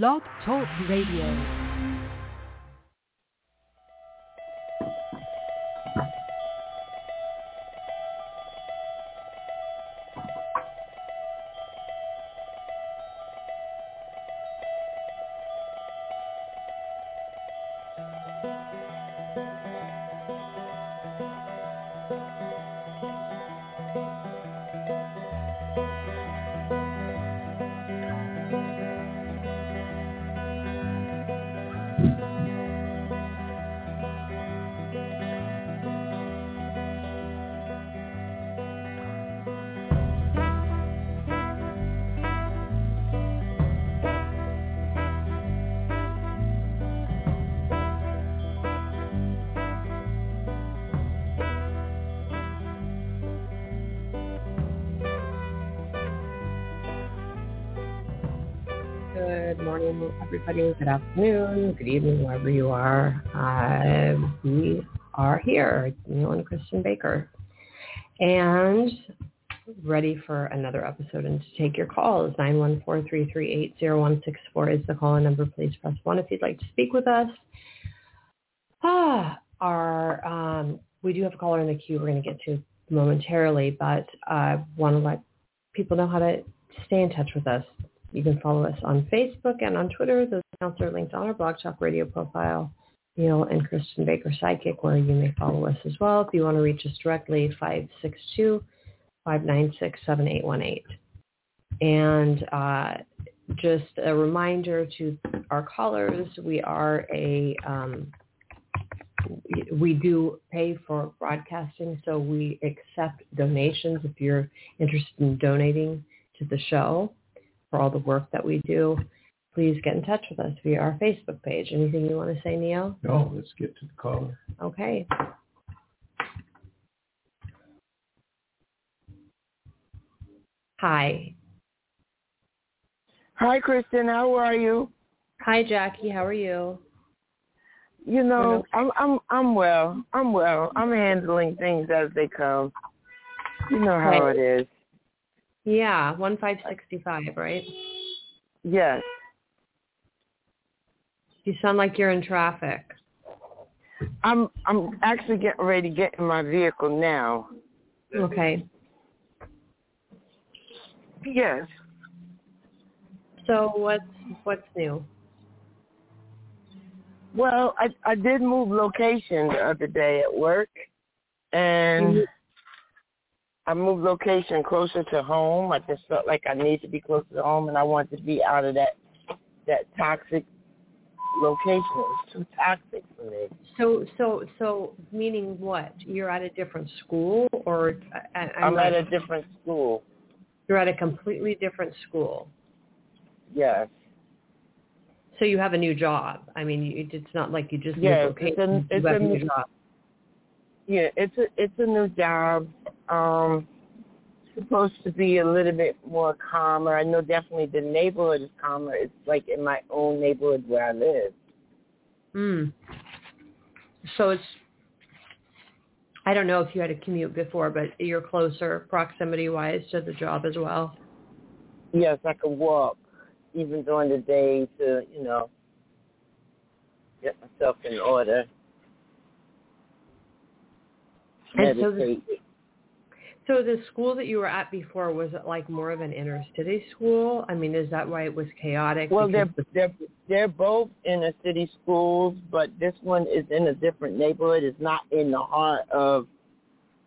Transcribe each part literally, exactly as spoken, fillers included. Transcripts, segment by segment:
Blog Talk Radio. Everybody, good afternoon, good evening, wherever you are. Uh, we are here, it's Neil and Kristin Baker, and ready for another episode and to take your calls. nine one four, three three eight, zero one six four is the call-in number. Please press one if you'd like to speak with us. Ah, our um, we do have a caller in the queue we're going to get to momentarily, but I uh, want to let people know how to stay in touch with us. You can follow us on Facebook and on Twitter. Those accounts are linked on our Blog Talk Radio profile, Neil and Kristin Baker Psychic, where you may follow us as well. If you want to reach us directly, five six two, five nine six, seven eight one eight. And uh, just a reminder to our callers, we are a, um, we do pay for broadcasting, so we accept donations if you're interested in donating to the show. For all the work that we do, please get in touch with us via our Facebook page. Anything you want to say, Neil? No, let's get to the caller. Okay. Hi. Hi, Kristin. How are you? Hi, Jackie. How are you? You know, I'm I'm I'm well. I'm well. I'm handling things as they come. You know how it is. Yeah, one five sixty five, right? Yes. You sound like you're in traffic. I'm I'm actually getting ready to get in my vehicle now. Okay. Yes. So what's what's new? Well, I I did move location the other day at work, and you- I moved location closer to home. I just felt like I needed to be closer to home, and I wanted to be out of that that toxic location. It was too toxic for me. So, so, so, meaning what? You're at a different school, or I, I'm at a different school. You're at a completely different school. Yes. So you have a new job. I mean, it's not like you just yeah, moved location. It's a, it's you have a new job. Yeah, it's a it's a new job. Um, supposed to be a little bit more calmer. I know definitely the neighborhood is calmer. It's like in my own neighborhood where I live. Hmm. So it's, I don't know if you had a commute before, but you're closer proximity-wise to the job as well. Yes, I could walk even during the day to, you know, get myself in order. And meditate. So the- So the school that you were at before, was it like more of an inner city school? I mean, is that why it was chaotic? Well, they're, the- they're, they're both inner city schools, but this one is in a different neighborhood. It's not in the heart of,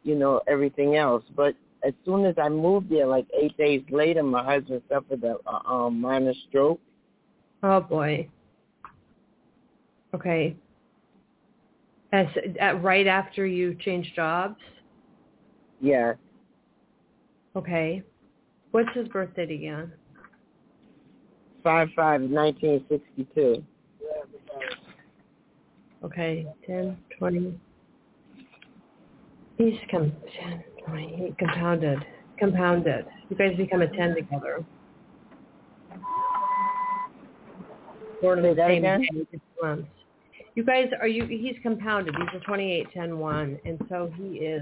you know, everything else. But as soon as I moved there, like eight days later, my husband suffered a uh, um, minor stroke. Oh, boy. Okay. As, at, right after you changed jobs? Yeah. Okay. What's his birthday again? five five nineteen sixty-two. Okay. ten, twenty. He's come, ten, twenty. He compounded. Compounded. You guys become a ten together. Born in the same day, months. You guys, are you, he's compounded. He's a twenty-eight, ten, one. And so he is...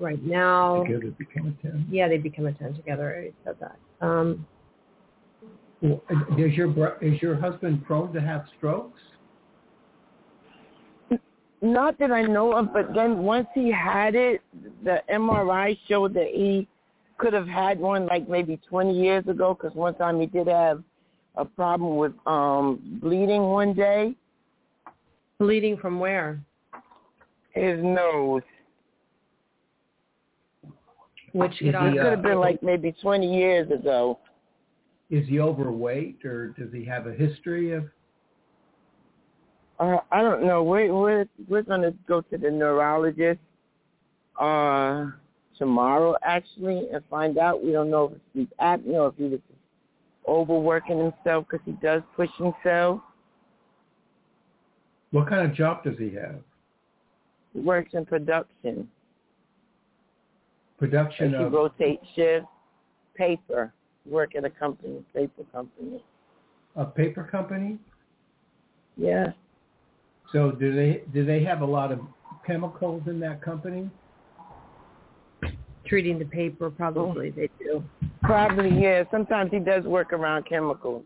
Right now, together become a ten. Yeah, they become a ten together. I already said that. Um, Does your is your husband prone to have strokes? Not that I know of, but then once he had it, the M R I showed that he could have had one like maybe twenty years ago, because one time he did have a problem with um, bleeding one day. Bleeding from where? His nose. Which it uh, could have been like maybe twenty years ago. Is he overweight, or does he have a history of? Uh, I don't know. We're, we're, we're going to go to the neurologist uh, tomorrow, actually, and find out. We don't know if he's apnea or if he was overworking himself, because he does push himself. What kind of job does he have? He works in production. Production of? He rotates shifts, paper. Work at a company, paper company. A paper company? Yeah. So do they do they have a lot of chemicals in that company? Treating the paper, probably they do. Probably, yeah. Sometimes he does work around chemicals.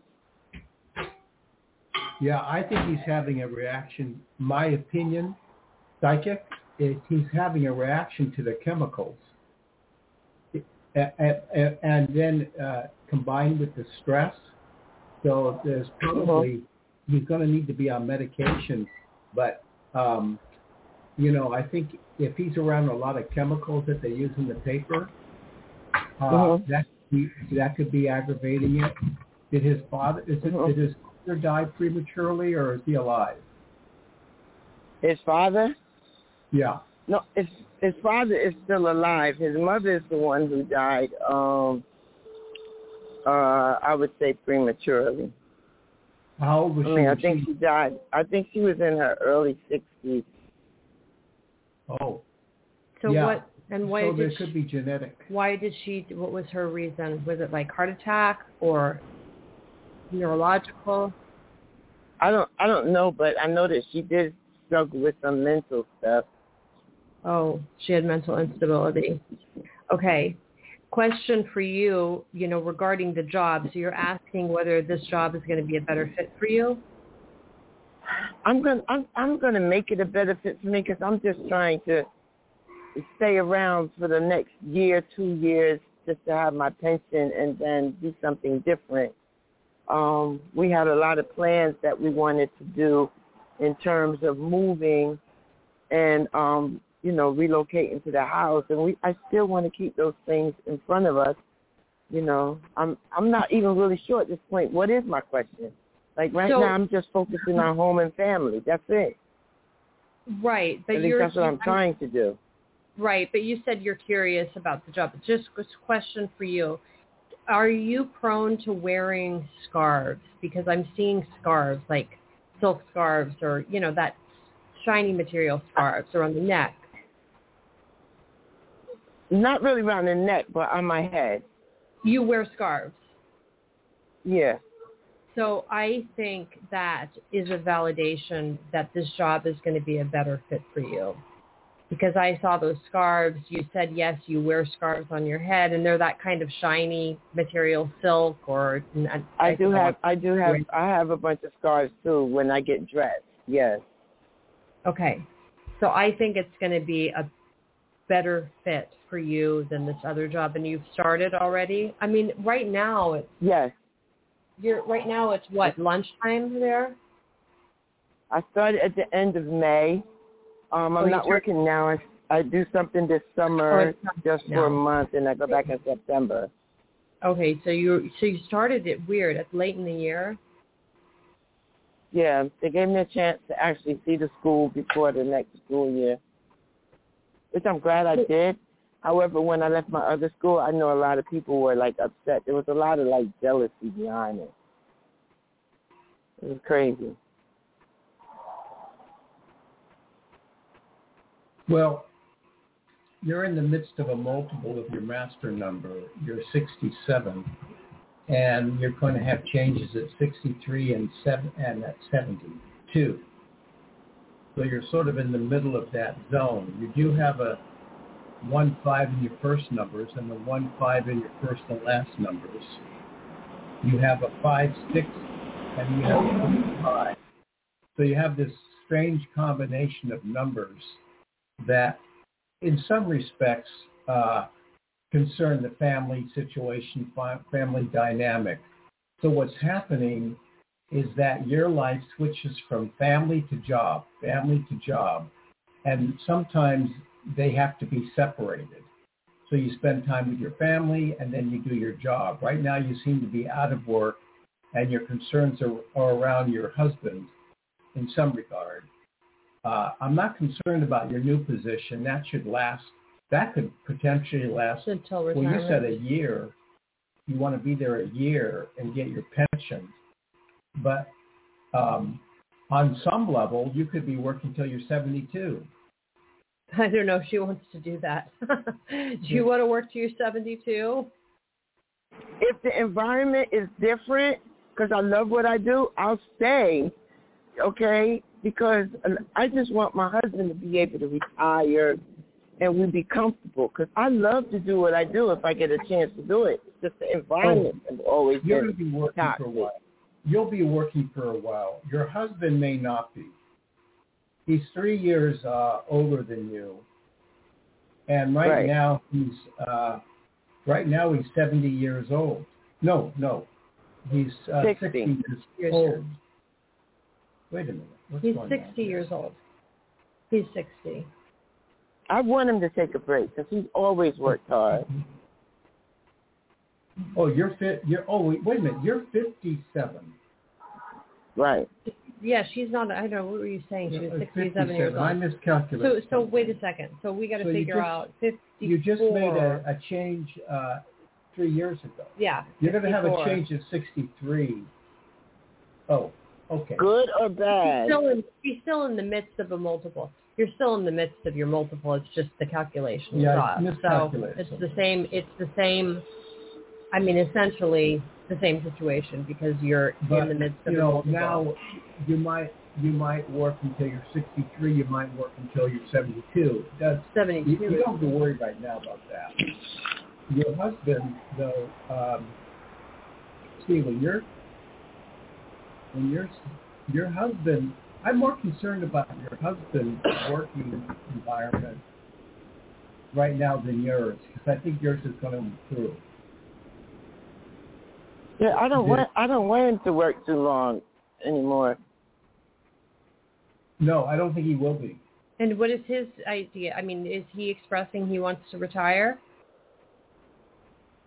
Yeah, I think he's having a reaction. My opinion, psychic, is he's having a reaction to the chemicals. And, and then uh, combined with the stress, so there's probably, he's going to need to be on medication. But, um, you know, I think if he's around a lot of chemicals that they use in the paper, uh, uh-huh. that, that could be aggravating it. Did his father, is it, uh-huh. did his father die prematurely, or is he alive? His father? Yeah. No, his, his father is still alive. His mother is the one who died, um, uh, I would say prematurely. How old was I she? I mean, I think she died. I think she was in her early sixties. Oh. So yeah. what, and why so did there she, could be genetic. Why did she, what was her reason? Was it like heart attack or neurological? I don't, I don't know, but I know that she did struggle with some mental stuff. Oh, she had mental instability. Okay. Question for you, you know, regarding the job. So you're asking whether this job is going to be a better fit for you? I'm going I'm, I'm going to make it a better fit for me, because I'm just trying to stay around for the next year, two years, just to have my pension and then do something different. Um, we had a lot of plans that we wanted to do in terms of moving and, um, you know, relocating to the house, and we I still want to keep those things in front of us. You know, I'm I'm not even really sure at this point. What is my question? Like right so, now, I'm just focusing on home and family. That's it. Right, but at least you're, that's what I'm trying to do. Right, but you said you're curious about the job. Just a question for you: are you prone to wearing scarves? Because I'm seeing scarves, like silk scarves, or you know that shiny material scarves around the neck. Not really around the neck, but on my head. You wear scarves? Yeah. So I think that is a validation that this job is going to be a better fit for you. Because I saw those scarves. You said, yes, you wear scarves on your head, and they're that kind of shiny material silk. Or I, I, I do have, I do have, I have a bunch of scarves, too, when I get dressed. Yes. Okay. So I think it's going to be a better fit for you than this other job, and you've started already. I mean, right now it's yes. You're right now it's what lunchtime there. I started at the end of May. Um, I'm oh, not working now. I, I do something this summer oh, just now. for a month, and I go back in September. Okay, so you so you started it weird. It's late in the year. Yeah, they gave me a chance to actually see the school before the next school year, which I'm glad I did. However, when I left my other school, I know a lot of people were, like, upset. There was a lot of, like, jealousy behind it. It was crazy. Well, you're in the midst of a multiple of your master number. You're sixty-seven, and you're going to have changes at sixty-three and seven, and at seventy-two. So you're sort of in the middle of that zone. You do have a one five in your first numbers and the one five in your first and last numbers. you have a five, six, and you have a five. So you have this strange combination of numbers that in some respects uh, concern the family situation, family dynamic. So what's happening is that your life switches from family to job, family to job, and sometimes they have to be separated. So you spend time with your family and then you do your job. Right now you seem to be out of work and your concerns are, are around your husband in some regard. Uh, I'm not concerned about your new position. That should last. That could potentially last until retirement. Well, you said a year. You want to be there a year and get your pension. But um, on some level, you could be working till you're seventy-two. I don't know if she wants to do that. Do you want to work till you're seventy-two? If the environment is different, because I love what I do, I'll stay, okay? Because I just want my husband to be able to retire and we be comfortable. Because I love to do what I do if I get a chance to do it. It's just the environment oh, always you're gonna be working toxic. For a while. You'll be working for a while. Your husband may not be. He's three years uh, older than you, and right, right. now he's uh, right now he's seventy years old. No, no, he's uh, sixty. sixty years, years old. Sure. Wait a minute. What's he's going sixty on? Years old. He's sixty. I want him to take a break because he's always worked hard. Oh, you're fit. You're oh wait, wait a minute. You're fifty-seven. Right. Yeah, she's not. I don't know. What were you saying? She was sixty-seven years old. I miscalculated. So, so wait a second. So we got to so figure just, out fifty-four. You just made a, a change uh, three years ago. Yeah. You're going to have a change at sixty-three. Oh, okay. Good or bad? You're still in, you're still in the midst of a multiple. You're still in the midst of your multiple. It's just the calculation. Yeah, miscalculated. So it's the same. It's the same. I mean, essentially the same situation because you're but, in the midst of you know, a now you might you might work until you're sixty-three. You might work until you're seventy-two. That's, seventy-two. You, you don't have to worry right now about that. Your husband, though, um, see when you're when you're your husband. I'm more concerned about your husband's working environment right now than yours because I think yours is going to improve. Yeah, I don't want I don't want him to work too long anymore. No, I don't think he will be. And what is his idea? I mean, is he expressing he wants to retire?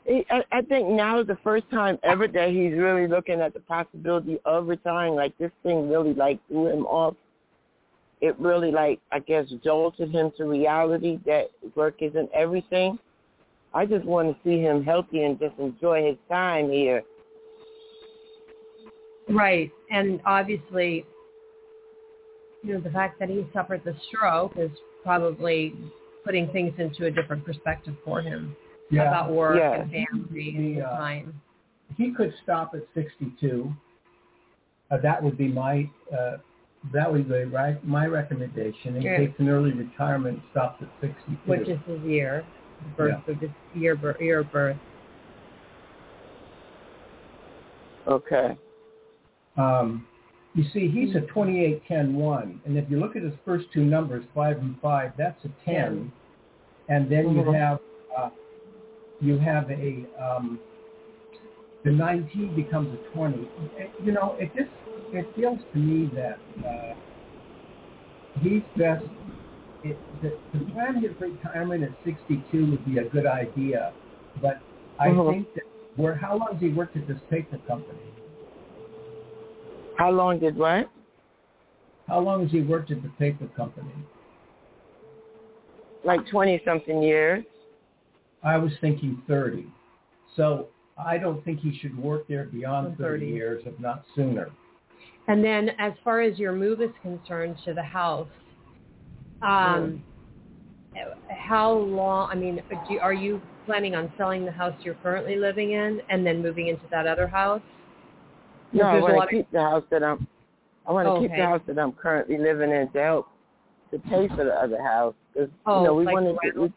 He, I, I think now is the first time ever that he's really looking at the possibility of retiring. Like this thing really like threw him off. It really like I guess jolted him to reality that work isn't everything. I just want to see him healthy and just enjoy his time here. Right, and obviously, you know, the fact that he suffered the stroke is probably putting things into a different perspective for him yeah. about work yeah. and family and he, uh, time. He could stop at sixty-two. Uh, that would be my uh, that would be right my recommendation. He yeah. takes an early retirement, stops at sixty-two, which is his year. Birth yeah. of this year, year of birth. Okay. Um, you see, he's a twenty-eight, ten, one, and if you look at his first two numbers, five and five, that's a ten, and then you have uh, you have a um, the nineteen becomes a twenty. It, you know, it just it feels to me that uh, he's best. It, the, the plan of his retirement at sixty-two would be a good idea, but I mm-hmm. think that where how long has he worked at this paper company? How long did what? How long has he worked at the paper company? Like twenty-something years. I was thinking thirty. So I don't think he should work there beyond thirty years, if not sooner. And then as far as your move is concerned to the house, Um, how long, I mean, do, are you planning on selling the house you're currently living in and then moving into that other house? No, I want to keep of... the house that I'm, I want to okay. keep the house that I'm currently living in to help to pay for the other house. Oh, you know, we like wanted to, we,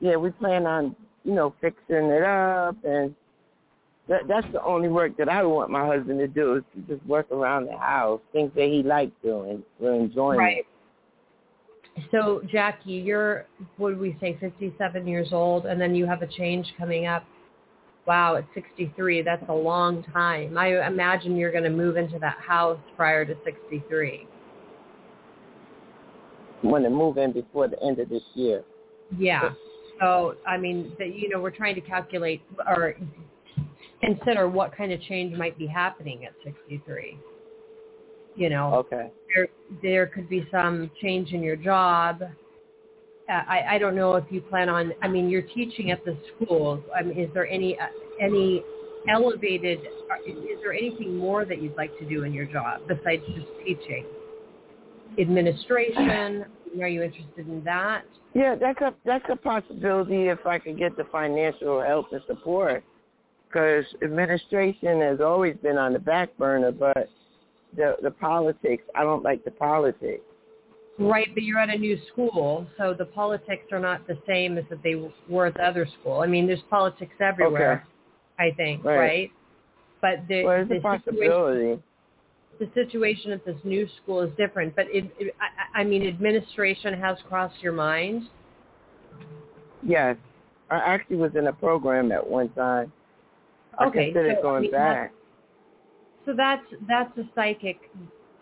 yeah, we plan on, you know, fixing it up and That, that's the only work that I want my husband to do, is to just work around the house, things that he likes doing, we're enjoying right. it. So, Jackie, you're, what did we say, fifty-seven years old, and then you have a change coming up. Wow, at sixty-three, that's a long time. I imagine you're going to move into that house prior to sixty-three. I'm going to move in before the end of this year. Yeah. So, I mean, the, you know, we're trying to calculate or consider what kind of change might be happening at sixty-three. You know, okay. there, there could be some change in your job. Uh, I, I don't know if you plan on, I mean, you're teaching at the schools. I mean, is there any, uh, any elevated, is there anything more that you'd like to do in your job besides just teaching? Administration, are you interested in that? Yeah, that's a, that's a possibility if I could get the financial help and support, because administration has always been on the back burner, but The, the politics, I don't like the politics. Right, but you're at a new school, so the politics are not the same as if they were at the other school. I mean, there's politics everywhere, okay. I think, right? right? But the, well, the, the possibility. Situation, the situation at this new school is different, but it, it, I, I mean, administration has crossed your mind? Yes. I actually was in a program at one time. I okay, considered so, going I mean, back. So that's that's a psychic,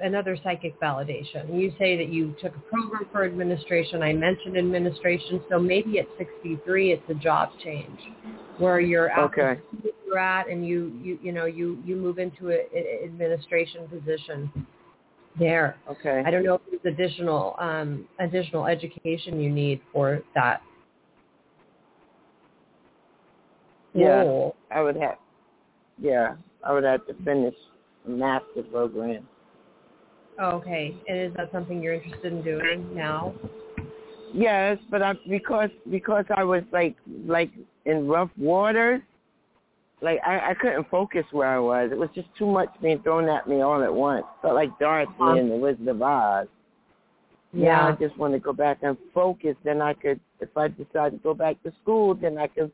another psychic validation. You say that you took a program for administration. I mentioned administration, so maybe at sixty-three, it's a job change, where you're at, okay. you're at, and you you you know you you move into an administration position there. Okay. I don't know if there's additional um, additional education you need for that. Yeah, role. I would have. Yeah, I would have to finish. Master program. Okay, and is that something you're interested in doing now? Yes, but I because because I was like like in rough waters, like I, I couldn't focus where I was. It was just too much being thrown at me all at once. Felt like Dorothy um, in The Wizard of Oz. Yeah, now I just want to go back and focus. Then I could, if I decide to go back to school, then I could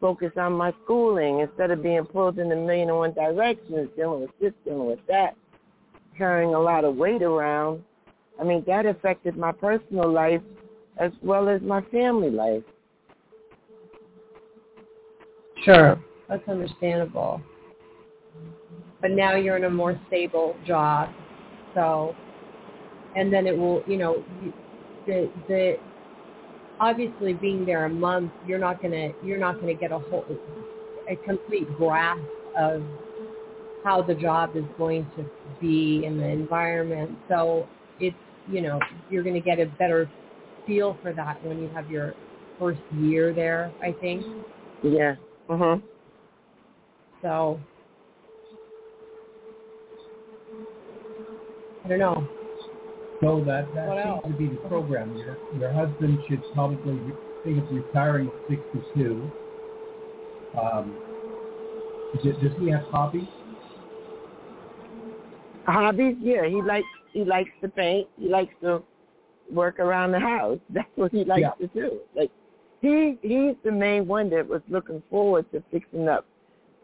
focus on my schooling instead of being pulled in a million and one directions, dealing with this, dealing with that, carrying a lot of weight around. I mean, that affected my personal life as well as my family life. Sure. That's understandable. But now you're in a more stable job. So, and then it will, you know, the, the, obviously, being there a month, you're not gonna you're not gonna get a whole a complete grasp of how the job is going to be in the environment. So it's you know you're gonna get a better feel for that when you have your first year there, I think. Yeah. Mhm. So I don't know. So that, that seems to be the program. Your, your husband should probably think of retiring at sixty-two. Um, does, does he have hobbies? Hobbies, yeah. He likes he likes to paint. He likes to work around the house. That's what he likes yeah. to do. Like he he's the main one that was looking forward to fixing up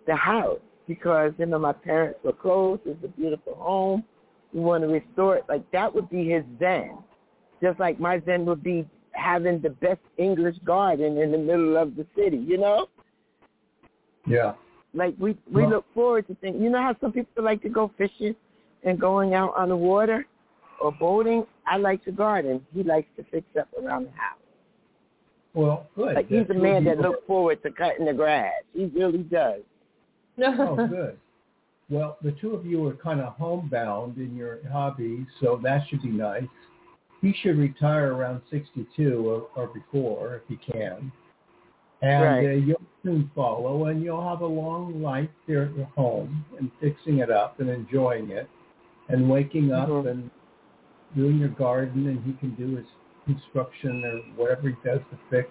the house, because you know my parents were close. It's a beautiful home. You want to restore it. Like, that would be his zen. Just like my zen would be having the best English garden in the middle of the city, you know? Yeah. Like, we, we well, look forward to things. You know how some people like to go fishing and going out on the water or boating? I like to garden. He likes to fix up around the house. Well, good. Like, he's That's a man that looks forward to cutting the grass. He really does. Oh, good. Well, the two of you are kind of homebound in your hobbies, so that should be nice. He should retire around sixty-two or, or before, if he can. And right. uh, you'll soon follow, and you'll have a long life there at your home and fixing it up and enjoying it and waking up mm-hmm. and doing your garden, and he can do his construction or whatever he does to fix.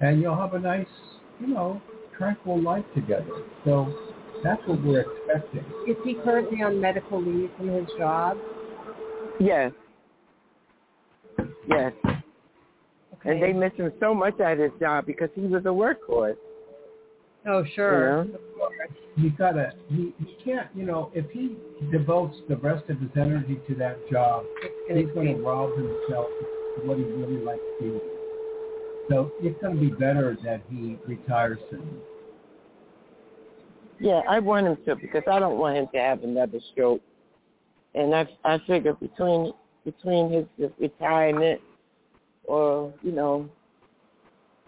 And you'll have a nice, you know, tranquil life together. So... that's what we're expecting. Is he currently on medical leave from his job? Yes. Yes. Okay. And they miss him so much at his job because he was a workhorse. Oh, sure. You know? you gotta, he, he can't, you know, if he devotes the rest of his energy to that job, and he's going to rob himself of what he really likes to do. So it's going to be better that he retires soon. Yeah, I want him to, because I don't want him to have another stroke. And I, I figure between between his, his retirement, or, you know,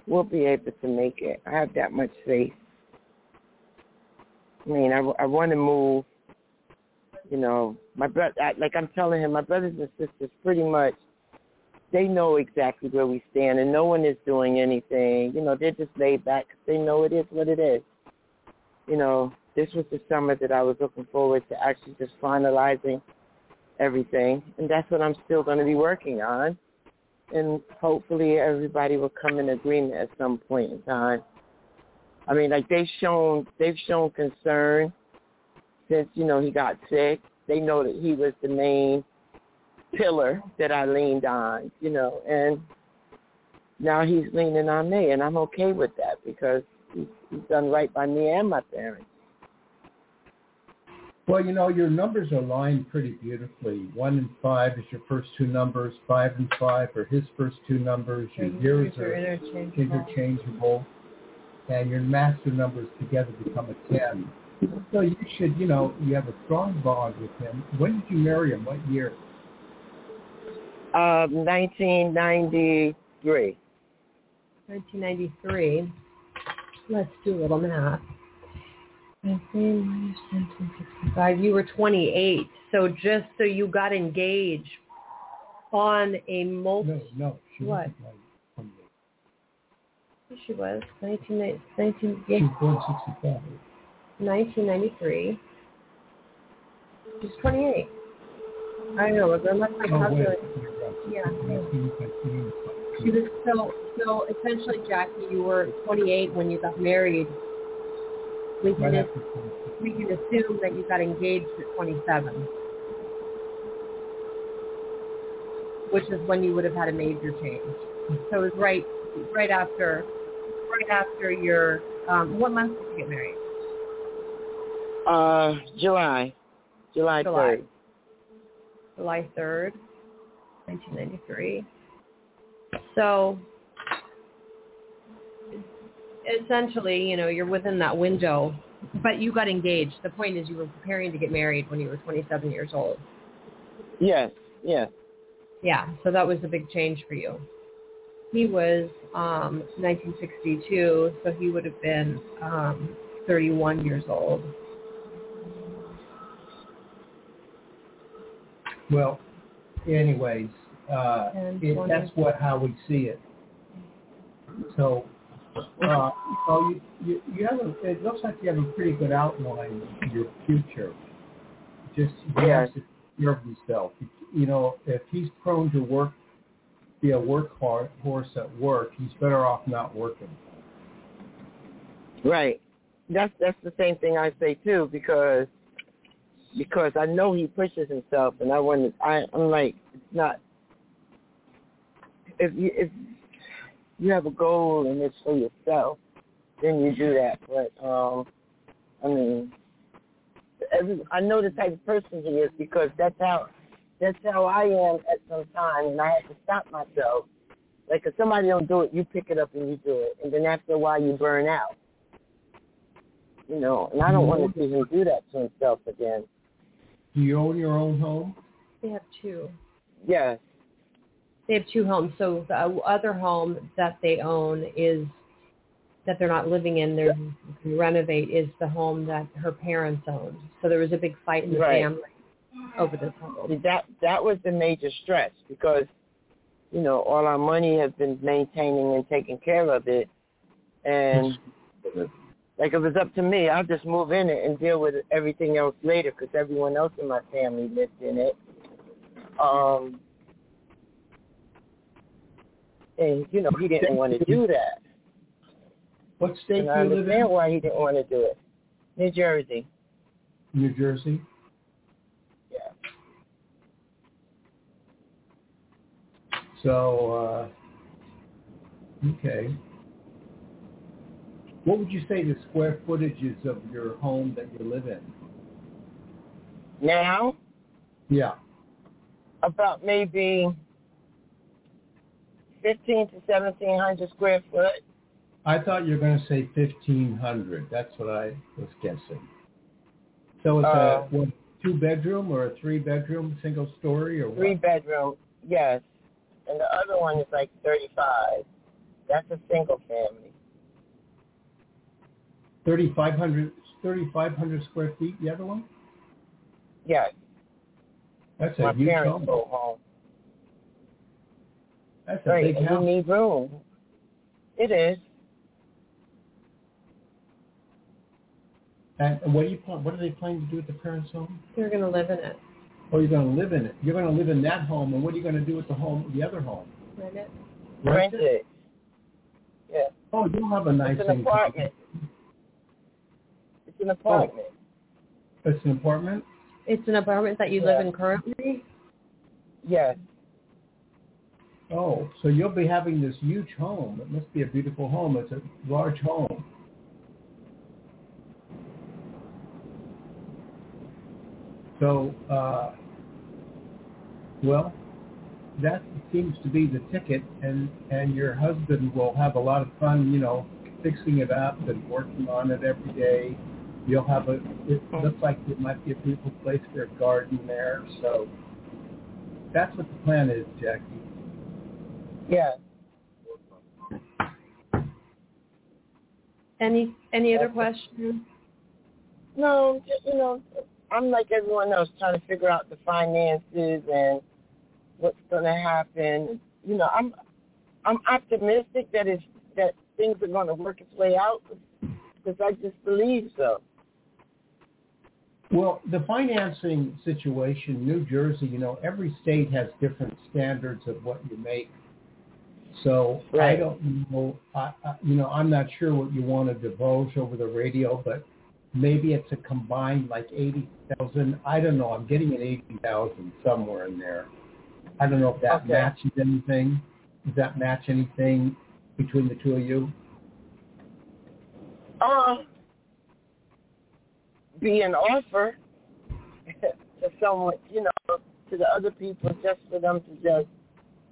we'll be able to make it. I have that much faith. I mean, I, I want to move, you know, my brother, I, like I'm telling him, my brothers and sisters pretty much, they know exactly where we stand, and no one is doing anything. You know, they're just laid back because they know it is what it is. You know, this was the summer that I was looking forward to actually just finalizing everything, and that's what I'm still going to be working on. And hopefully everybody will come in agreement at some point in time. I mean, like they've shown, they've shown concern since, you know, he got sick. They know that he was the main pillar that I leaned on, you know, and now he's leaning on me, and I'm okay with that because he's, he's done right by me and my parents. Well, you know, your numbers are aligned pretty beautifully. One and five is your first two numbers. Five and five are his first two numbers. Your years are interchangeable. interchangeable. And your master numbers together become a ten. So you should, you know, you have a strong bond with him. When did you marry him? What year? Uh, nineteen ninety-three. nineteen ninety-three. Let's do a little math. nineteen sixty-five. You were twenty-eight. So just so you got engaged on a multi... No, no. She what? She was nineteen, nineteen, yeah. She was born sixty-five. nineteen ninety-three. She's twenty-eight. I know. Unless I calculate. Yeah. She was so so. Essentially, Jackie, you were twenty-eight when you got married. We can right we can assume that you got engaged at twenty-seven, which is when you would have had a major change. So it was right right after. Right after your, um, what month did you get married? Uh, July. July July. third. July third, nineteen ninety-three. So, essentially, you know, you're within that window, but you got engaged. The point is you were preparing to get married when you were twenty-seven years old. Yes, yes. Yeah, so that was a big change for you. He was um, nineteen sixty-two, so he would have been um, thirty-one years old. Well, anyways, uh, it, that's what how we see it. So, uh, so you, you, you have a, it looks like you have a pretty good outline of your future. Just you have to serve yourself. You know, if he's prone to work, be a workhorse at work, he's better off not working. Right. That's that's the same thing I say too, because because I know he pushes himself, and I want to. I, I'm like, it's not. If you, if you have a goal and it's for yourself, then you do that. But um, I mean, every, I know the type of person he is because that's how. That's how I am at some time, and I have to stop myself. Like, if somebody don't do it, you pick it up and you do it. And then after a while, you burn out. You know, and I don't mm-hmm. want to see him do that to himself again. Do you own your own home? They have two. Yes. They have two homes. So the other home that they own is, that they're not living in, they're yeah. renovate, is the home that her parents owned. So there was a big fight in the right. family. Over the tunnel. That that was the major stress because, you know, all our money has been maintaining and taking care of it, and like if it's up to me, I'll just move in it and deal with everything else later because everyone else in my family lived in it. Um, and you know he didn't want to do that. What state do you live in? I understand why he didn't want to do it. New Jersey. New Jersey. So, uh, okay. What would you say the square footage is of your home that you live in? Now? Yeah. About maybe fifteen to seventeen hundred square foot. I thought you were going to say fifteen hundred. That's what I was guessing. So it's uh, a what, two bedroom or a three bedroom, single story, or what? Three bedroom, yes. And the other one is like thirty-five. That's a single family. Thirty-five hundred, thirty-five hundred square feet. The other one? Yes. That's a huge home. home. That's a right, big house. You need room. It is. And what do you what are they planning to do with the parents' home? They're going to live in it. Oh, you're going to live in it. You're going to live in that home, and what are you going to do with the home, the other home? Rent it. Rent, Rent it? it. Yeah. Oh, you'll have a nice. It's an apartment. It's an apartment. Oh. It's an apartment. It's an apartment that you yeah. live in currently? Yes. Oh, so you'll be having this huge home. It must be a beautiful home. It's a large home. So, uh, well, that seems to be the ticket, and, and your husband will have a lot of fun, you know, fixing it up and working on it every day. You'll have a, it looks like it might be a beautiful place for a garden there. So that's what the plan is, Jackie. Yeah. Any any other questions? No, just, you know, I'm like everyone else trying to figure out the finances and what's going to happen. You know, I'm I'm optimistic that it's, that things are going to work its way out because I just believe so. Well, the financing situation, New Jersey, you know, every state has different standards of what you make. So right. I don't know, I, I, you know, I'm not sure what you want to divulge over the radio, but maybe it's a combined like eighty thousand. I don't know. I'm getting an eighty thousand somewhere in there. I don't know if that okay. matches anything. Does that match anything between the two of you? Uh, be an offer to someone, you know, to the other people just for them to just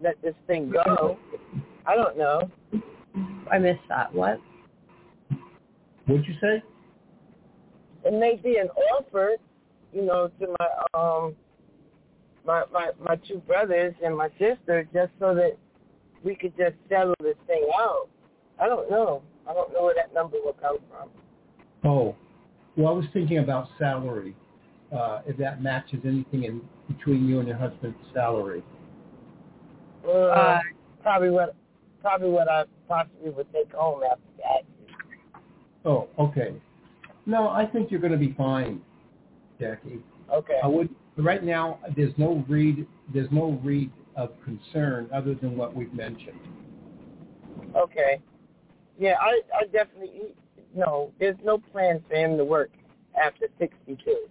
let this thing go. I don't know. I missed that. What? What'd you say? It may be an offer, you know, to my um my my, my two brothers and my sister just so that we could just settle this thing out. I don't know. I don't know where that number will come from. Oh, well, I was thinking about salary, uh, if that matches anything in between you and your husband's salary. Uh, uh, probably what probably what I possibly would take home after that. Oh, okay. No, I think you're going to be fine, Jackie. Okay. I would right now. There's no read. There's no read of concern other than what we've mentioned. Okay. Yeah, I, I definitely, no, there's no plan for him to work after sixty-two.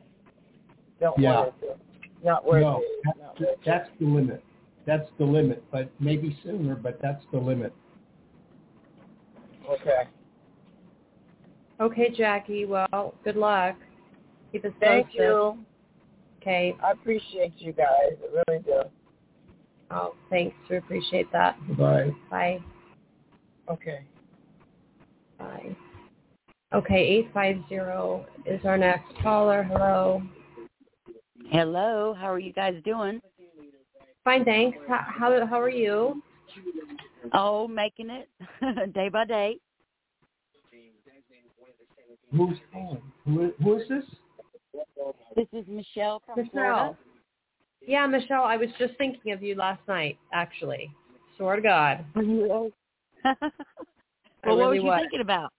Don't yeah. want it to. Not worth no, it. That's, Not worth that's it. the limit. That's the limit, but maybe sooner, but that's the limit. Okay. Okay, Jackie, well, good luck. Keep us Thank posted. you. Okay. I appreciate you guys. I really do. Oh, thanks. We appreciate that. Bye. Bye. Okay. Bye. Okay, eight five zero is our next caller. Hello. Hello. How are you guys doing? Fine, thanks. How how, how are you? Oh, making it day by day. Who's on? Who, who is this? This is Michelle from Michelle. Florida. Yeah, Michelle, I was just thinking of you last night, actually. Swear to God. Well, really what were you was. thinking about?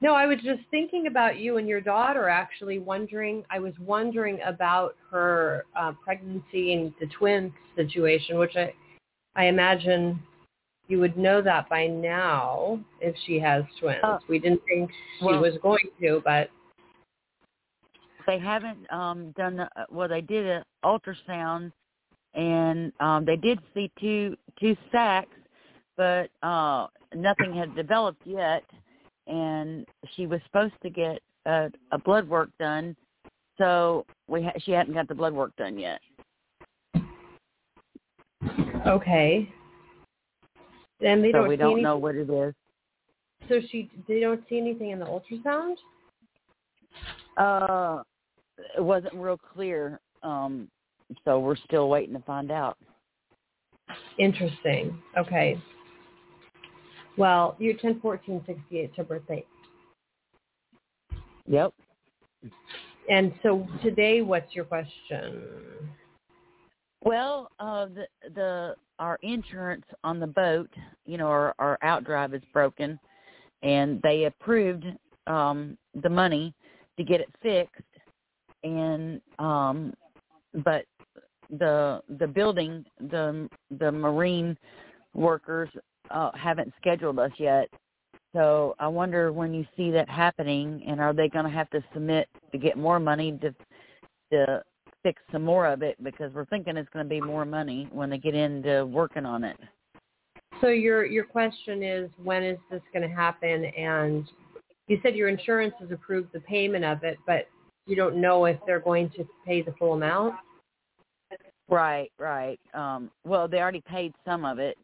No, I was just thinking about you and your daughter, actually, wondering, I was wondering about her uh, pregnancy and the twin situation, which I, I imagine you would know that by now if she has twins. Uh, we didn't think she well, was going to, but. They haven't um, done, the, well, they did an ultrasound, and um, they did see two, two sacs, but uh, nothing had developed yet, and she was supposed to get a, a blood work done, so we ha- she hadn't got the blood work done yet. Okay. And they so don't we see don't any- know what it is. So she they don't see anything in the ultrasound? Uh, it wasn't real clear, um, so we're still waiting to find out. Interesting. Okay. Well, you're ten fourteen sixty-eight, it's her birthday. Yep. And so today, what's your question? Well, uh, the the our insurance on the boat, you know, our, our outdrive is broken, and they approved um, the money to get it fixed, and um, but the the building, the the marine workers uh, haven't scheduled us yet. So I wonder when you see that happening, and are they going to have to submit to get more money to to fix some more of it, because we're thinking it's going to be more money when they get into working on it. So your your question is, when is this going to happen? And you said your insurance has approved the payment of it, but you don't know if they're going to pay the full amount? Right, right. Um, well, they already paid some of it,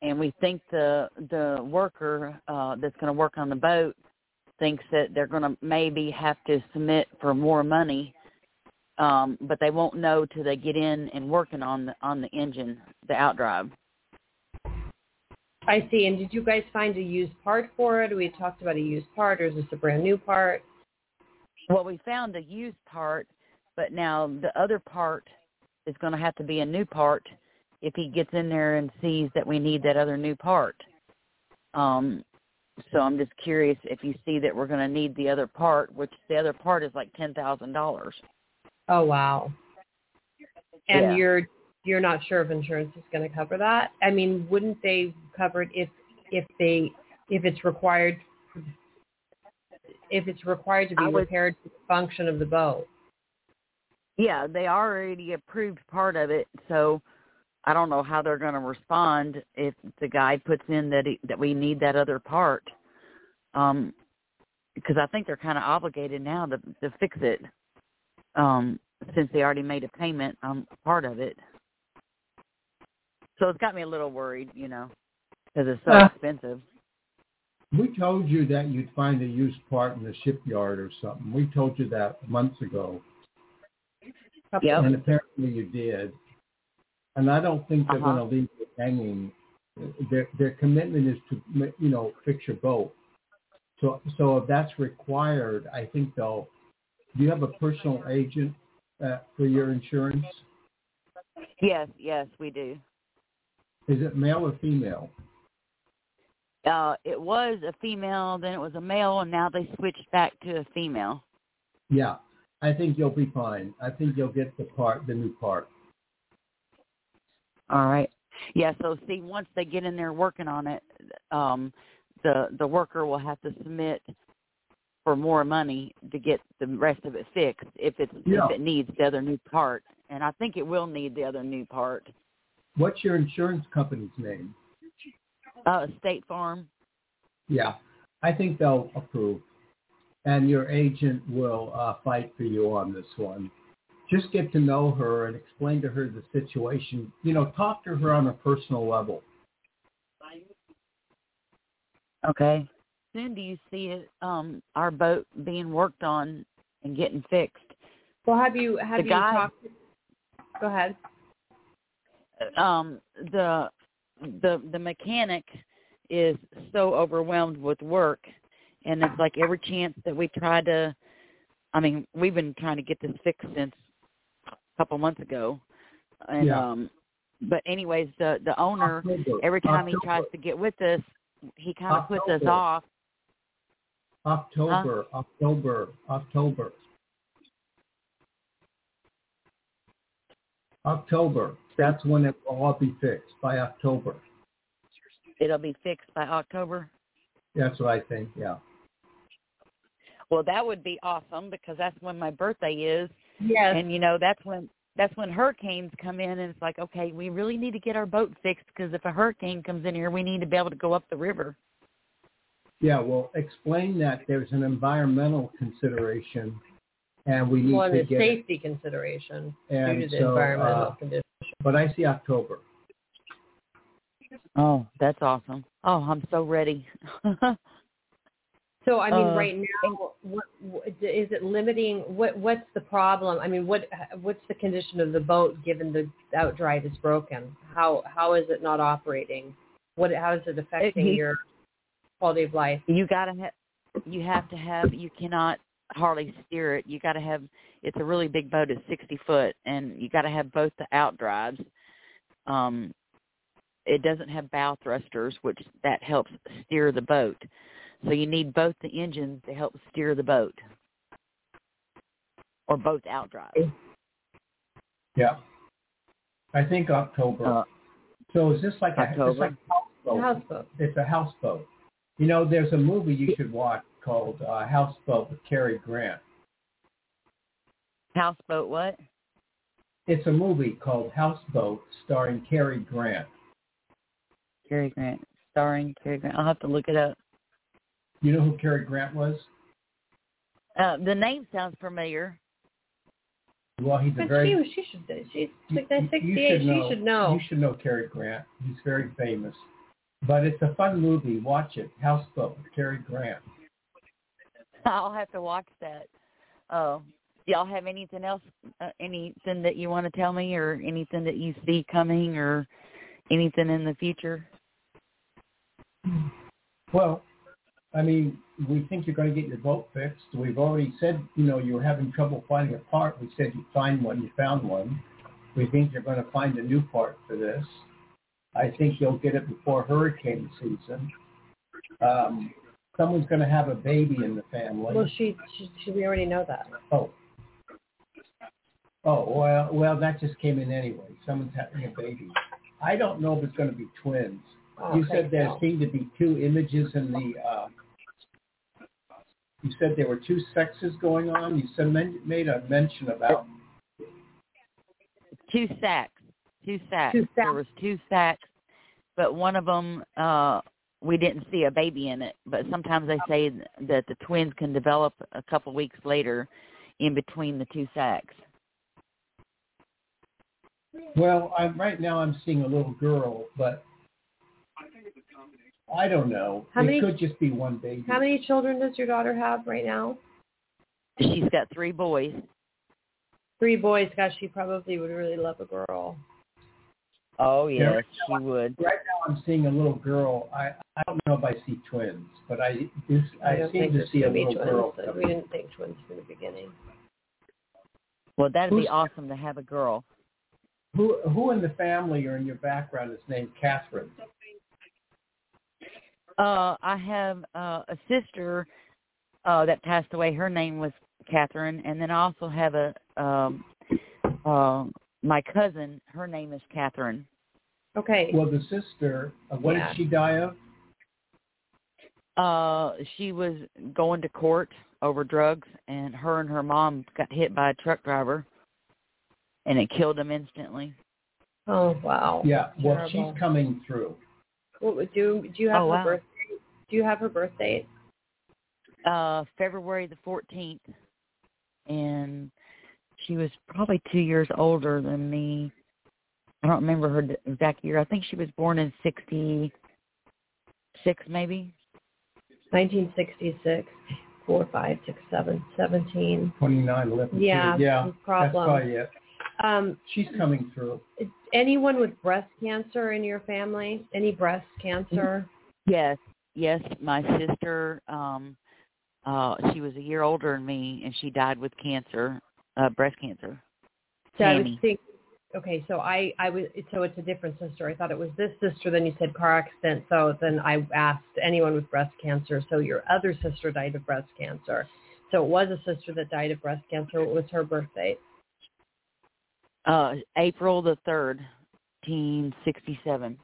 and we think the the worker uh, that's going to work on the boat thinks that they're going to maybe have to submit for more money. Um, but they won't know till they get in and working on the on the engine, the outdrive. I see. And did you guys find a used part for it? We had talked about a used part, or is this a brand new part? Well, we found a used part, but now the other part is going to have to be a new part if he gets in there and sees that we need that other new part. Um, so I'm just curious if you see that we're going to need the other part, which the other part is like ten thousand dollars. Oh, wow. And yeah. you're you're not sure if insurance is going to cover that? I mean, wouldn't they cover it if if they if it's required if it's required to be would, repaired for the function of the boat? Yeah, they already approved part of it, so I don't know how they're going to respond if the guy puts in that he, that we need that other part. Um, because I think they're kind of obligated now to to fix it. Um, since they already made a payment on um, part of it. So it's got me a little worried, you know, because it's so uh, expensive. We told you that you'd find a used part in the shipyard or something. We told you that months ago. Yep. And apparently you did. And I don't think they're uh-huh. going to leave it hanging. Their, their commitment is to, you know, fix your boat. So, so if that's required, I think they'll... Do you have a personal agent uh, for your insurance? Yes, yes, we do. Is it male or female? Uh, it was a female, then it was a male, and now they switched back to a female. Yeah, I think you'll be fine. I think you'll get the part, the new part. All right. Yeah, so see, once they get in there working on it, um, the the worker will have to submit for more money to get the rest of it fixed if it's yeah. if it needs the other new part. And I think it will need the other new part. What's your insurance company's name? Uh, State Farm. Yeah, I think they'll approve. And your agent will uh, fight for you on this one. Just get to know her and explain to her the situation. You know, talk to her on a personal level. Okay. Soon do you see it, um, our boat being worked on and getting fixed? Well, have you have the you guy, talked? Go ahead. Um, the the the mechanic is so overwhelmed with work, and it's like every chance that we try to. I mean, we've been trying to get this fixed since a couple months ago, and yeah. um, but anyways, the the owner every time he tries to get with us, he kind of October. puts us off. October, huh? October, October, October. That's when it will all be fixed, by October. It'll be fixed by October? That's what I think, yeah. Well, that would be awesome because that's when my birthday is. Yes. And, you know, that's when that's when hurricanes come in, and it's like, okay, we really need to get our boat fixed because if a hurricane comes in here, we need to be able to go up the river. Yeah, well, explain that. There's an environmental consideration, and we need well, to get... Well, and a safety it. consideration and due to the so, environmental uh, condition. But I see October. Oh, that's awesome. Oh, I'm so ready. So, I mean, uh, right now, what, what, is it limiting? What What's the problem? I mean, what what's the condition of the boat given the outdrive is broken? How How is it not operating? What How is it affecting it, your quality of life? You gotta ha- You have to have. You cannot hardly steer it. You gotta have. It's a really big boat. It's sixty foot, and you gotta have both the outdrives. Um, it doesn't have bow thrusters, which that helps steer the boat. So you need both the engines to help steer the boat, or both outdrives. Yeah, I think October. Uh, so is this like October. a it's like houseboat? houseboat? It's a houseboat. You know, there's a movie you should watch called uh, Houseboat with Cary Grant. Houseboat what? It's a movie called Houseboat starring Cary Grant. Cary Grant starring Cary Grant. I'll have to look it up. You know who Cary Grant was? Uh, the name sounds familiar. Well, he's but a very... She, she should, she's sixty-eight. You, you should know, she should know. You should know Cary Grant. He's very famous. But it's a fun movie. Watch it. Houseboat with Cary Grant. I'll have to watch that. Uh, do y'all have anything else, uh, anything that you want to tell me, or anything that you see coming, or anything in the future? Well... I mean, we think you're going to get your boat fixed. We've already said, you know, you were having trouble finding a part. We said you'd find one. You found one. We think you're going to find a new part for this. I think you'll get it before hurricane season. Um, someone's going to have a baby in the family. Well, she, she, she we already know that. Oh. Oh, well, well, that just came in anyway. Someone's having a baby. I don't know if it's going to be twins. You okay, said there seemed to be two images in the, uh, you said there were two sexes going on. You said men, made a mention about. Two sacks. Two sacks. Two sacks. There was two sacks, but one of them, uh, we didn't see a baby in it. But sometimes they say that the twins can develop a couple weeks later in between the two sacks. Well, I'm, right now I'm seeing a little girl, but. I don't know. How it many, could just be one baby. How many children does your daughter have right now? She's got three boys. Three boys. Gosh, she probably would really love a girl. Oh, yes, yeah, right she now, would. Right now I'm seeing a little girl. I, I don't know if I see twins, but I this, I, I seem to see a little twins, girl. So we didn't think twins from the beginning. Well, that would be awesome to have a girl. Who, who in the family or in your background is named Catherine? Uh, I have uh, a sister uh, that passed away. Her name was Catherine, and then I also have a um, uh, my cousin. Her name is Catherine. Okay. Well, the sister. Uh, what yeah. did she die of? Uh, she was going to court over drugs, and her and her mom got hit by a truck driver, and it killed them instantly. Oh wow! Yeah. Well, Terrible. She's coming through. What would do? Do you have oh, her wow. birth? Do you have her birth date? Uh, February the fourteenth, and she was probably two years older than me. I don't remember her exact year. I think she was born in sixty-six, maybe. Nineteen sixty-six. Four, five, six, seven, seventeen. Twenty-nine, eleven. Yeah, yeah. No problem. That's probably it. Um, She's coming through. Anyone with breast cancer in your family? Any breast cancer? Yes. Yes. My sister, um, uh, she was a year older than me, and she died with cancer, uh, breast cancer. So I was thinking, okay, so I, I was, so it's a different sister. I thought it was this sister. Then you said car accident. So then I asked anyone with breast cancer. So your other sister died of breast cancer. So it was a sister that died of breast cancer. What was her birth date? Uh, April the third, nineteen sixty-seven.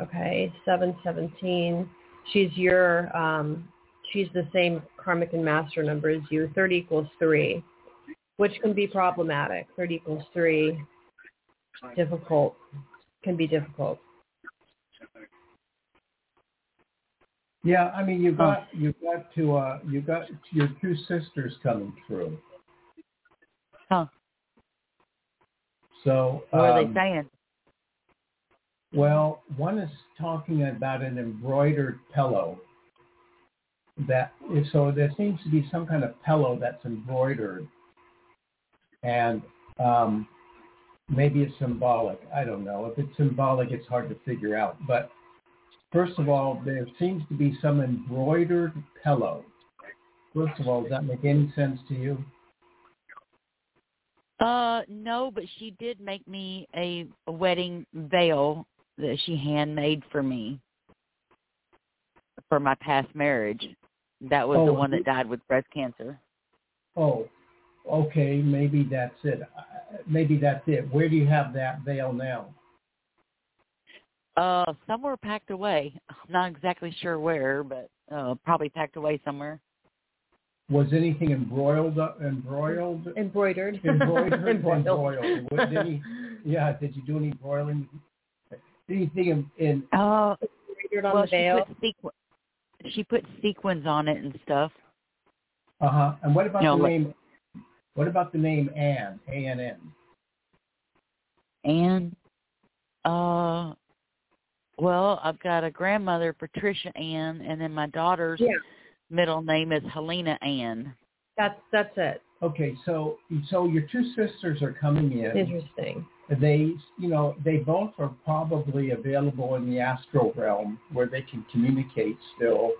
Okay, seven seventeen. She's your, um, she's the same karmic and master number as you. Third equals three, which can be problematic. Third equals three, difficult, can be difficult. Yeah, I mean, you've got you've got to uh, you've got your two sisters coming through. Huh. So what um, are they saying? Well, one is talking about an embroidered pillow. That so there seems to be some kind of pillow that's embroidered, and um, maybe it's symbolic. I don't know. If it's symbolic, it's hard to figure out, but. First of all, there seems to be some embroidered pillow. First of all, does that make any sense to you? Uh, no, but she did make me a, a wedding veil that she handmade for me for my past marriage. That was oh, the one that died with breast cancer. Oh, okay. Maybe that's it. Maybe that's it. Where do you have that veil now? Uh, somewhere packed away. I'm not exactly sure where, but uh, probably packed away somewhere. Was anything embroiled? Uh, embroiled? Embroidered. Embroidered. embroiled. What, did he, yeah, did you do any embroiling? Anything in... in uh, embroidered on well, the veil? She put, sequ- she put sequins on it and stuff. Uh-huh. And what about no, the but, name... What about the name Ann? A N N. Ann? Uh... Well, I've got a grandmother, Patricia Ann, and then my daughter's yeah. middle name is Helena Ann. That's that's it. Okay, so so your two sisters are coming in. Interesting. They, you know, they both are probably available in the astral realm where they can communicate still.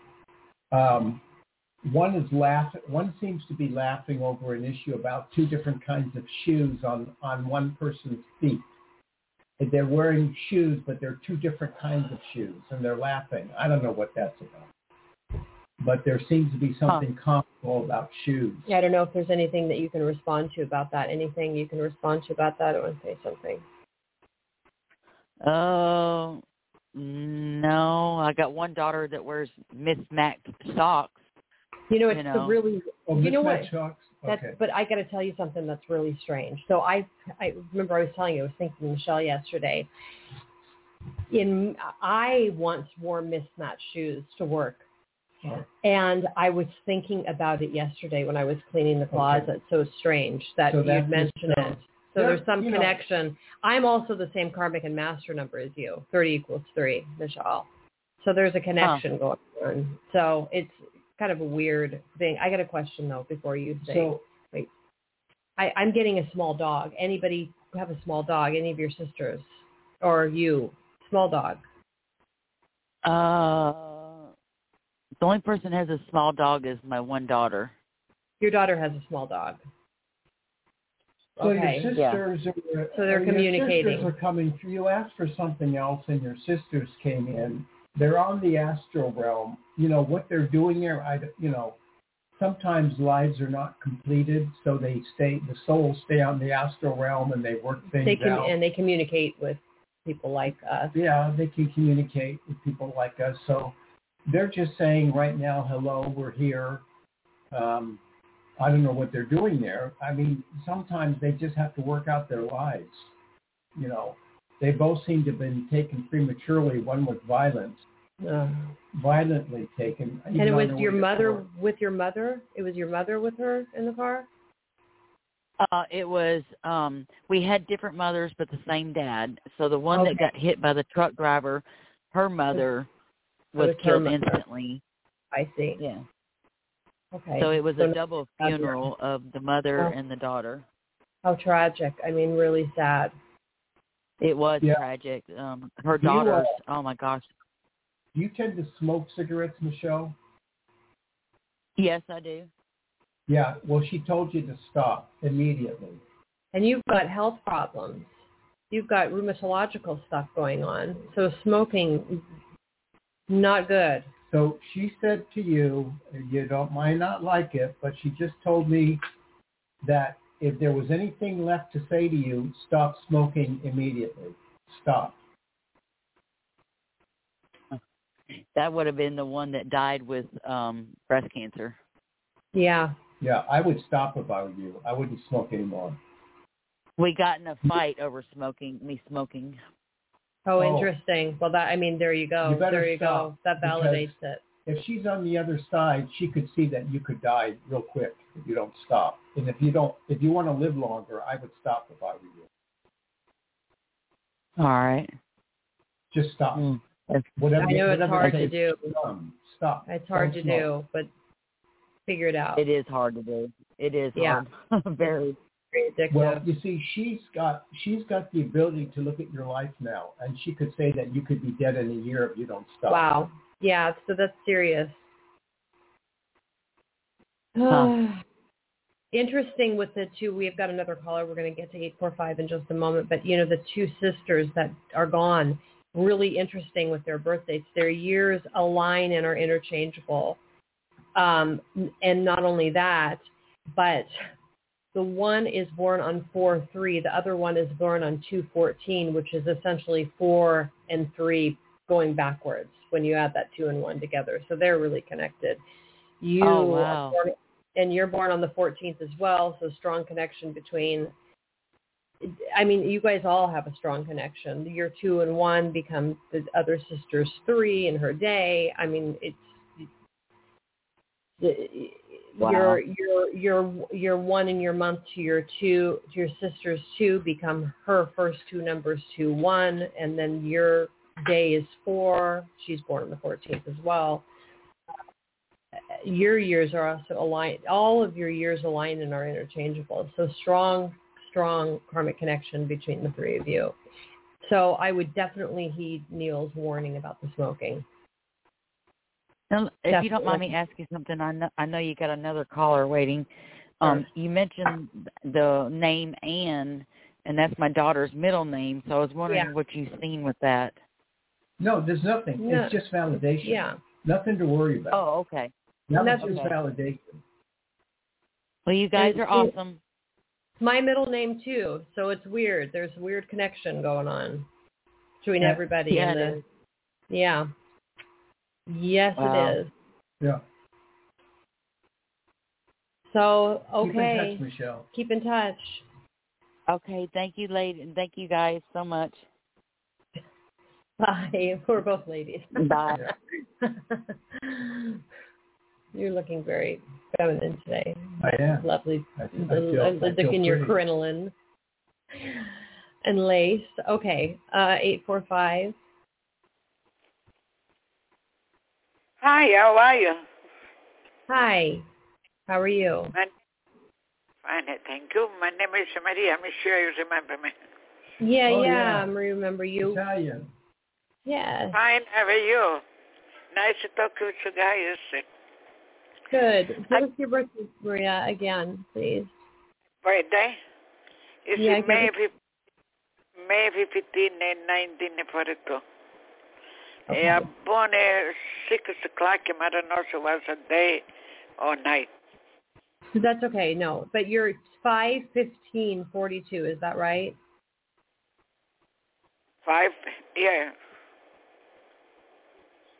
Um, one is laugh. One seems to be laughing over an issue about two different kinds of shoes on, on one person's feet. They're wearing shoes, but they're two different kinds of shoes, and they're laughing. I don't know what that's about. But there seems to be something huh. comical about shoes. Yeah, I don't know if there's anything that you can respond to about that. Anything you can respond to about that? I want to say something. Oh, uh, no. I got one daughter that wears mismatched socks. You know, it's you know. the really... Oh, you know what? Socks? That's, okay. But I got to tell you something that's really strange. So I, I remember I was telling you, I was thinking to Michelle yesterday. In I once wore mismatched shoes to work, yeah. and I was thinking about it yesterday when I was cleaning the closet. Okay. So strange that so you mentioned it. So yeah, there's some connection. Know. I'm also the same karmic and master number as you. Thirty equals three, Michelle. So there's a connection huh. going on. So it's. Kind of a weird thing. I got a question though before you say. So, wait, I, I'm getting a small dog. Anybody have a small dog? Any of your sisters or you? Small dog. Uh, the only person who has a small dog is my one daughter. Your daughter has a small dog. So okay. your sisters yeah. are. So they're communicating. Your sisters are coming. You asked for something else, and your sisters came in. They're on the astral realm. You know, what they're doing there, I, you know, sometimes lives are not completed, so they stay, the souls stay on the astral realm and they work things they can, out. And they communicate with people like us. Yeah, they can communicate with people like us. So they're just saying right now, hello, we're here. Um, I don't know what they're doing there. I mean, sometimes they just have to work out their lives, you know. They both seem to have been taken prematurely, one with violence, uh, violently taken. And it was your mother with your mother? It was your mother with her in the car? Uh, it was, um, we had different mothers, but the same dad. So the one okay. that got hit by the truck driver, her mother was, was killed instantly. I see. Yeah. Okay. So it was so a double funeral mother. Of the mother oh. and the daughter. How tragic. I mean, really sad. It was yeah. tragic. Um, her daughters, you, uh, oh, my gosh. Do you tend to smoke cigarettes, Michelle? Yes, I do. Yeah, well, she told you to stop immediately. And you've got health problems. You've got rheumatological stuff going on. So smoking, not good. So she said to you, you don't might not like it, but she just told me that if there was anything left to say to you, stop smoking immediately. Stop. That would have been the one that died with um, breast cancer. Yeah. Yeah, I would stop if I were you. I wouldn't smoke anymore. We got in a fight over smoking, me smoking. Oh, oh. interesting. Well, that I mean, there you go. You there you stop. go. That validates because it. if she's on the other side, she could see that you could die real quick if you don't stop. And if you don't, if you want to live longer, I would stop if I were you. All right. Just stop. Mm. Whatever, I know it's hard to do. Um, stop. It's hard don't to stop. do, but figure it out. It is hard to do. It is yeah. hard. Very. Well, you see, she's got she's got the ability to look at your life now, and she could say that you could be dead in a year if you don't stop. Wow. Yeah, so that's serious. Huh. Interesting with the two, we've got another caller. We're going to get to eight four five in just a moment, but, you know, the two sisters that are gone, really interesting with their birthdays. Their years align and are interchangeable. Um, and not only that, but... the one is born on four three. The other one is born on two fourteen, which is essentially four and three going backwards when you add that two and one together. So they're really connected. You oh, wow. born, and you're born on the fourteenth as well, so strong connection between, I mean, you guys all have a strong connection. Your two and one becomes the other sister's three in her day. I mean, it's... it's Wow. Your your your your one in your month to your two to your sister's two become her first two numbers two one, and then your day is four. She's born on the fourteenth as well. Your years are also aligned. All of your years aligned and are interchangeable. So strong, strong karmic connection between the three of you. So I would definitely heed Neil's warning about the smoking. Now, if you don't mind me asking something, I know, I know you got another caller waiting. Um, you mentioned the name Anne, and that's my daughter's middle name, so I was wondering yeah. what you've seen with that. No, there's nothing. Yeah. It's just validation. Yeah. Nothing to worry about. Oh, okay. Nothing that's just okay. validation. Well, you guys and, are awesome. My middle name, too, so it's weird. There's a weird connection going on between yeah. everybody. Yeah, and the, yeah. Yes, wow. it is. Yeah. So, okay. Keep in touch, Michelle. Keep in touch. Okay, thank you, lady. Thank you guys so much. Bye. We're both ladies. Bye. You're looking very feminine today. I am. Lovely. I, I feel, I look in your crinoline and lace. Okay, uh, eight four five. Hi, how are you? Hi, how are you? My, fine, thank you. My name is Maria. I'm sure you remember me. Yeah, oh, yeah, yeah, I remember you. Italian. Yeah. Fine, how are you? Nice to talk to you guys. Good. Give us your birthday, Maria, again, please. Birthday? It's yeah, May fifteenth, nineteen forty-two. Okay. Yeah, born at six o'clock, I don't know if it was a day or night. That's okay, no. But you're five fifteen forty-two, is that right? five, yeah.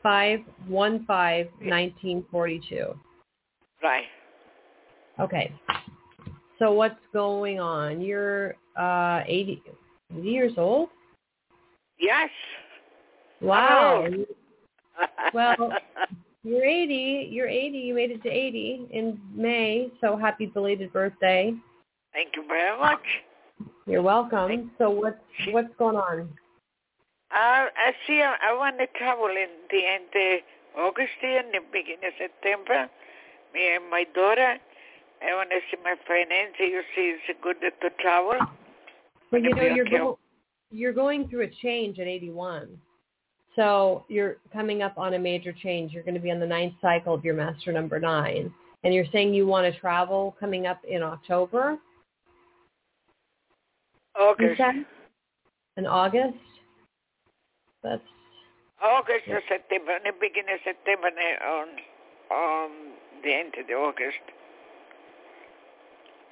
five one five nineteen forty-two. Right. Okay. So what's going on? You're uh, eighty, eighty years old? Yes. Wow. Well, you're eighty. You're eighty. You made it to eighty in May. So happy belated birthday. Thank you very much. You're welcome. Thank so what's, what's going on? Uh, I see I, I want to travel in the end of August and the beginning of September. Me and my daughter. I want to see my friend Nancy. You see, it's good to travel. But you know, you're, go- you're going through a change at eighty-one. So you're coming up on a major change. You're going to be on the ninth cycle of your master number nine. And you're saying you want to travel coming up in October? August. In August? That's August or September, in the beginning of September, on, on the end of August.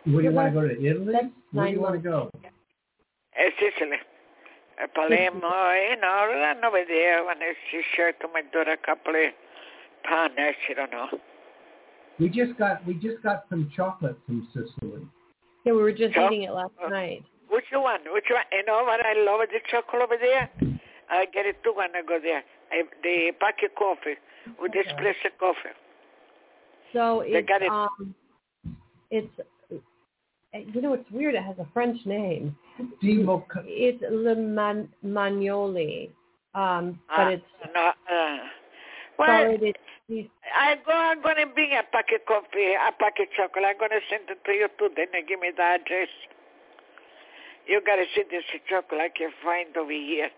Where do you want to go? To Italy? Where do you want to go? Uh, Sicily. Palermo, you know, I don't know where they are when I see shirt to my daughter a couple of partners, I don't know. We just got we just got some chocolate from Sicily. Yeah, we were just Cho- eating it last uh, night. Which one? Which one? You know what I love the chocolate over there? I get it too when I go there. I, the pack of coffee. with okay. this place of coffee. So they it's, got it. Um, it's, you know, it's weird. It has a French name. It's Le Man- Magnoli. Um, but uh, it's... No, uh, well, but it's, it's, I go, I'm going to bring a packet of coffee, a packet of chocolate. I'm going to send it to you too. Then you give me the address. You got to see this chocolate I can find over here.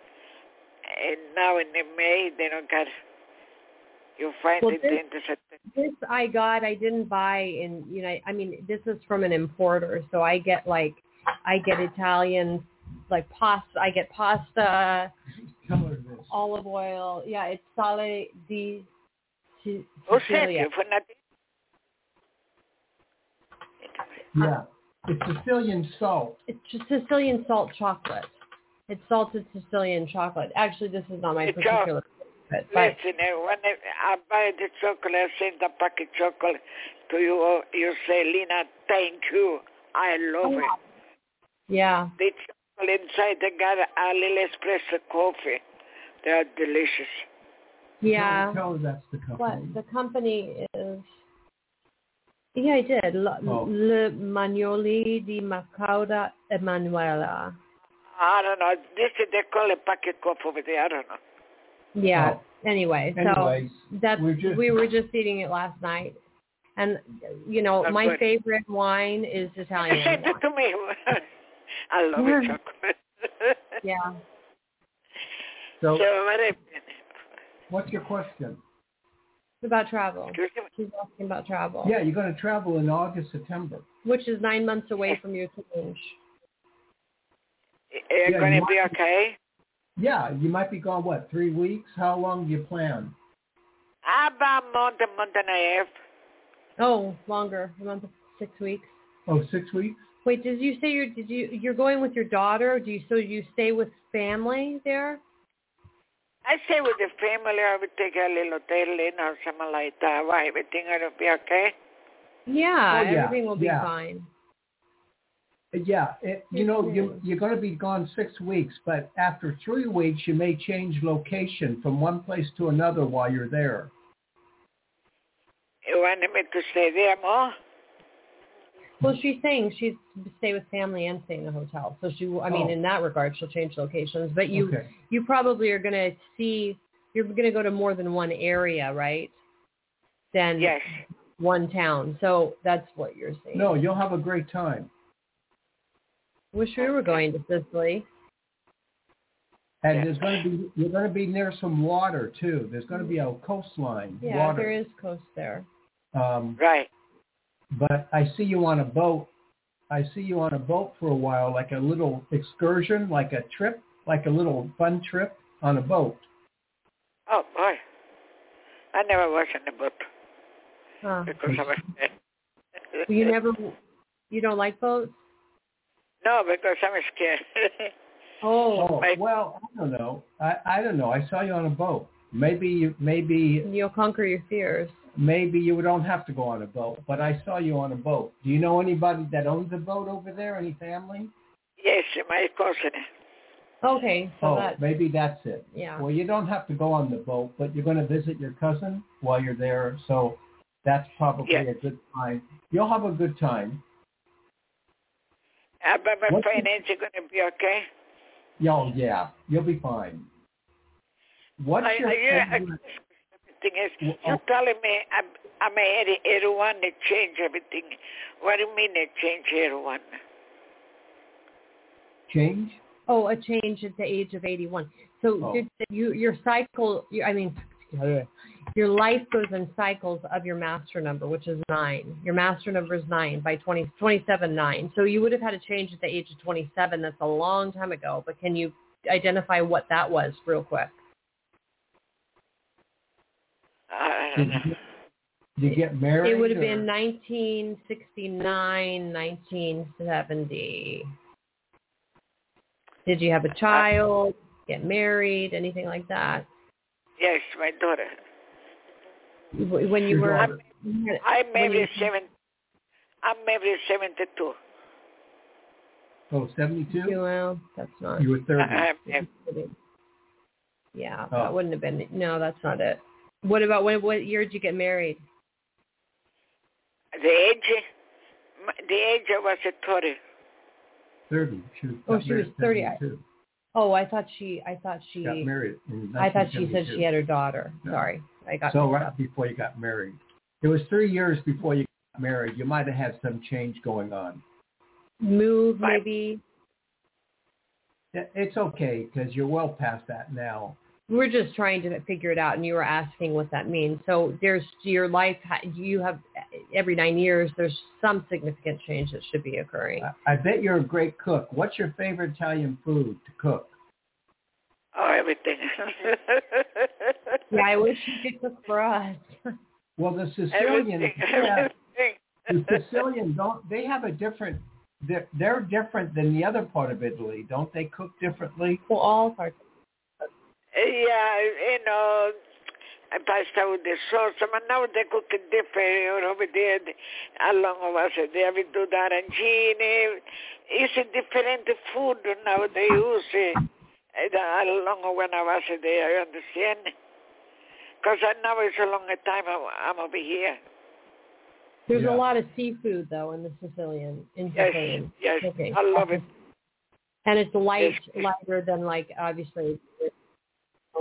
And now in the May, they don't got... You find well, it this, interesting. This I got, I didn't buy in, you know, I mean, this is from an importer. So I get like, I get Italian, like pasta, I get pasta, olive oil. Yeah, it's Sale di Sicilia. Yeah, it's Sicilian salt. It's Sicilian salt chocolate. It's salted Sicilian chocolate. Actually, this is not my it's particular But, but. Listen, when I buy the chocolate, I send the packet chocolate to you. You say, Lena, thank you. I love yeah. it. Yeah. The chocolate inside, they got a little espresso coffee. They are delicious. Yeah. Tell us that's the company. What, the company is... Yeah, I did. Le, oh. Le Magnoli di Macauda Emanuela. I don't know. This is, they call it packet coffee over there. I don't know. Yeah. Oh. Anyway, Anyways, so that's we're just, we were just eating it last night, and you know my good. favorite wine is Italian. Send it to me. I love yeah. it, chocolate. yeah. So, so what I, what's your question? It's about travel. She's asking about travel. Yeah, you're going to travel in August, September, which is nine months away from your change. You're yeah, going you to be okay. Yeah, you might be gone, what, three weeks? How long do you plan? About a month, a month and a half. Oh, longer, a month, six weeks. Oh, six weeks? Wait, did you say you're did you you're going with your daughter? Do you so you stay with family there? I stay with the family. I would take a little hotel in or something like that. Why, everything will be okay? Yeah, oh, yeah. everything will be yeah. fine. Yeah, it, you know, you, you're going to be gone six weeks, but after three weeks, you may change location from one place to another while you're there. You want me to stay there more? Well, she's saying she'd stay with family and stay in a hotel. So she, I mean, oh. in that regard, she'll change locations. But you, okay. you probably are going to see, you're going to go to more than one area, right? Then yes. one town. So that's what you're saying. No, you'll have a great time. Wish we were going to Sicily. And yeah. there's going to be you're going to be near some water too. There's going to be a coastline. Yeah, water. There is coast there. Um, right. But I see you on a boat. I see you on a boat for a while, like a little excursion, like a trip, like a little fun trip on a boat. Oh boy! I never was on a boat huh. because I was. You never. You don't like boats. No, because I'm scared. oh, My, well, I don't know. I, I don't know. I saw you on a boat. Maybe you, maybe you'll conquer your fears. Maybe you don't have to go on a boat, but I saw you on a boat. Do you know anybody that owns a boat over there? Any family? Yes, my cousin. Okay. So oh, that, maybe that's it. Yeah. Well, you don't have to go on the boat, but you're going to visit your cousin while you're there, so that's probably yes. a good time. You'll have a good time. I bet my finances are going to be okay. Oh, yeah. You'll be fine. What's I, your... Yeah, favorite... thing is, well, you're telling me I'm, I'm eighty-one, they change everything. What do you mean they change eighty-one? Change? Oh, a change at the age of eighty-one. So oh. you, your cycle, you, I mean, your life goes in cycles of your master number, which is nine. Your master number is nine by twenty, twenty-seven, nine. So you would have had a change at the age of twenty-seven. That's a long time ago. But can you identify what that was real quick? I don't know. Did you get married? It would have or? been nineteen sixty-nine, nineteen seventy. Did you have a child, get married, anything like that? Yes, my daughter. When you were, I'm, I'm married seven. I'm married seventy-two. Oh, seventy-two? Well, that's not. You were thirty. I, yeah, oh. that wouldn't have been. No, that's not it. What about what, what year did you get married? The age, the age I was at thirty. Thirty. She was oh, she was thirty. I, oh, I thought she. I thought she got married. In I thought she said she had her daughter. No. Sorry, I got. So right up. Before you got married, it was three years before you got married. You might have had some change going on. Move maybe. It's okay because you're well past that now. We're just trying to figure it out, and you were asking what that means. So there's your life. You have every nine years. There's some significant change that should be occurring. I bet you're a great cook. What's your favorite Italian food to cook? Oh, everything. Yeah, I wish you could cook for us. Well, the Sicilians, yeah, the Sicilians don't. They have a different. They're, they're different than the other part of Italy, don't they? Cook differently. Well, all parts. Yeah, you know, pasta with the sauce. I mean, now they cook it different. Over there, along with us, they have to do the arancini. It's a different food now they use it. Along when I was there, I understand. Because now it's a long time I'm over here. There's yeah. a lot of seafood, though, in the Sicilian. In Sicilian. Yes, yes. Okay. I love it. And it's light, yes. lighter than, like, obviously...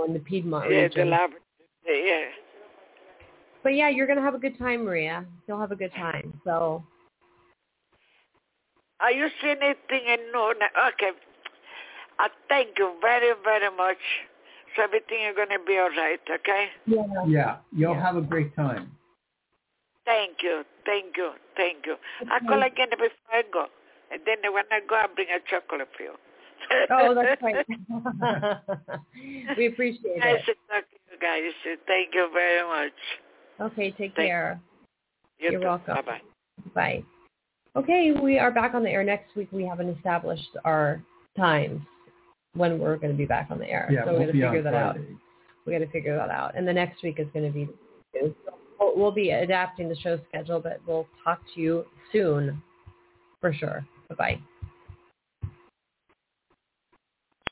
in the Piedmont yeah, region. The yeah. But yeah, you're going to have a good time, Maria. You'll have a good time. So, are you seeing anything in no? Okay. I thank you very, very much. So everything is going to be all right, okay? Yeah. Yeah. You'll yeah. have a great time. Thank you. Thank you. Thank you. Okay. I'll call again before I go. And then when I go, I'll bring a chocolate for you. Oh, that's right. We appreciate nice it. Nice to talk to you guys. Thank you very much. Okay, take Thank care. You You're too. Welcome. Bye-bye. Bye. Okay, we are back on the air next week. We haven't established our times when we're going to be back on the air. Yeah, so we've we'll got to figure that Friday. out. We've got to figure that out. And the next week is going to be... We'll, we'll be adapting the show schedule, but we'll talk to you soon for sure. Bye-bye.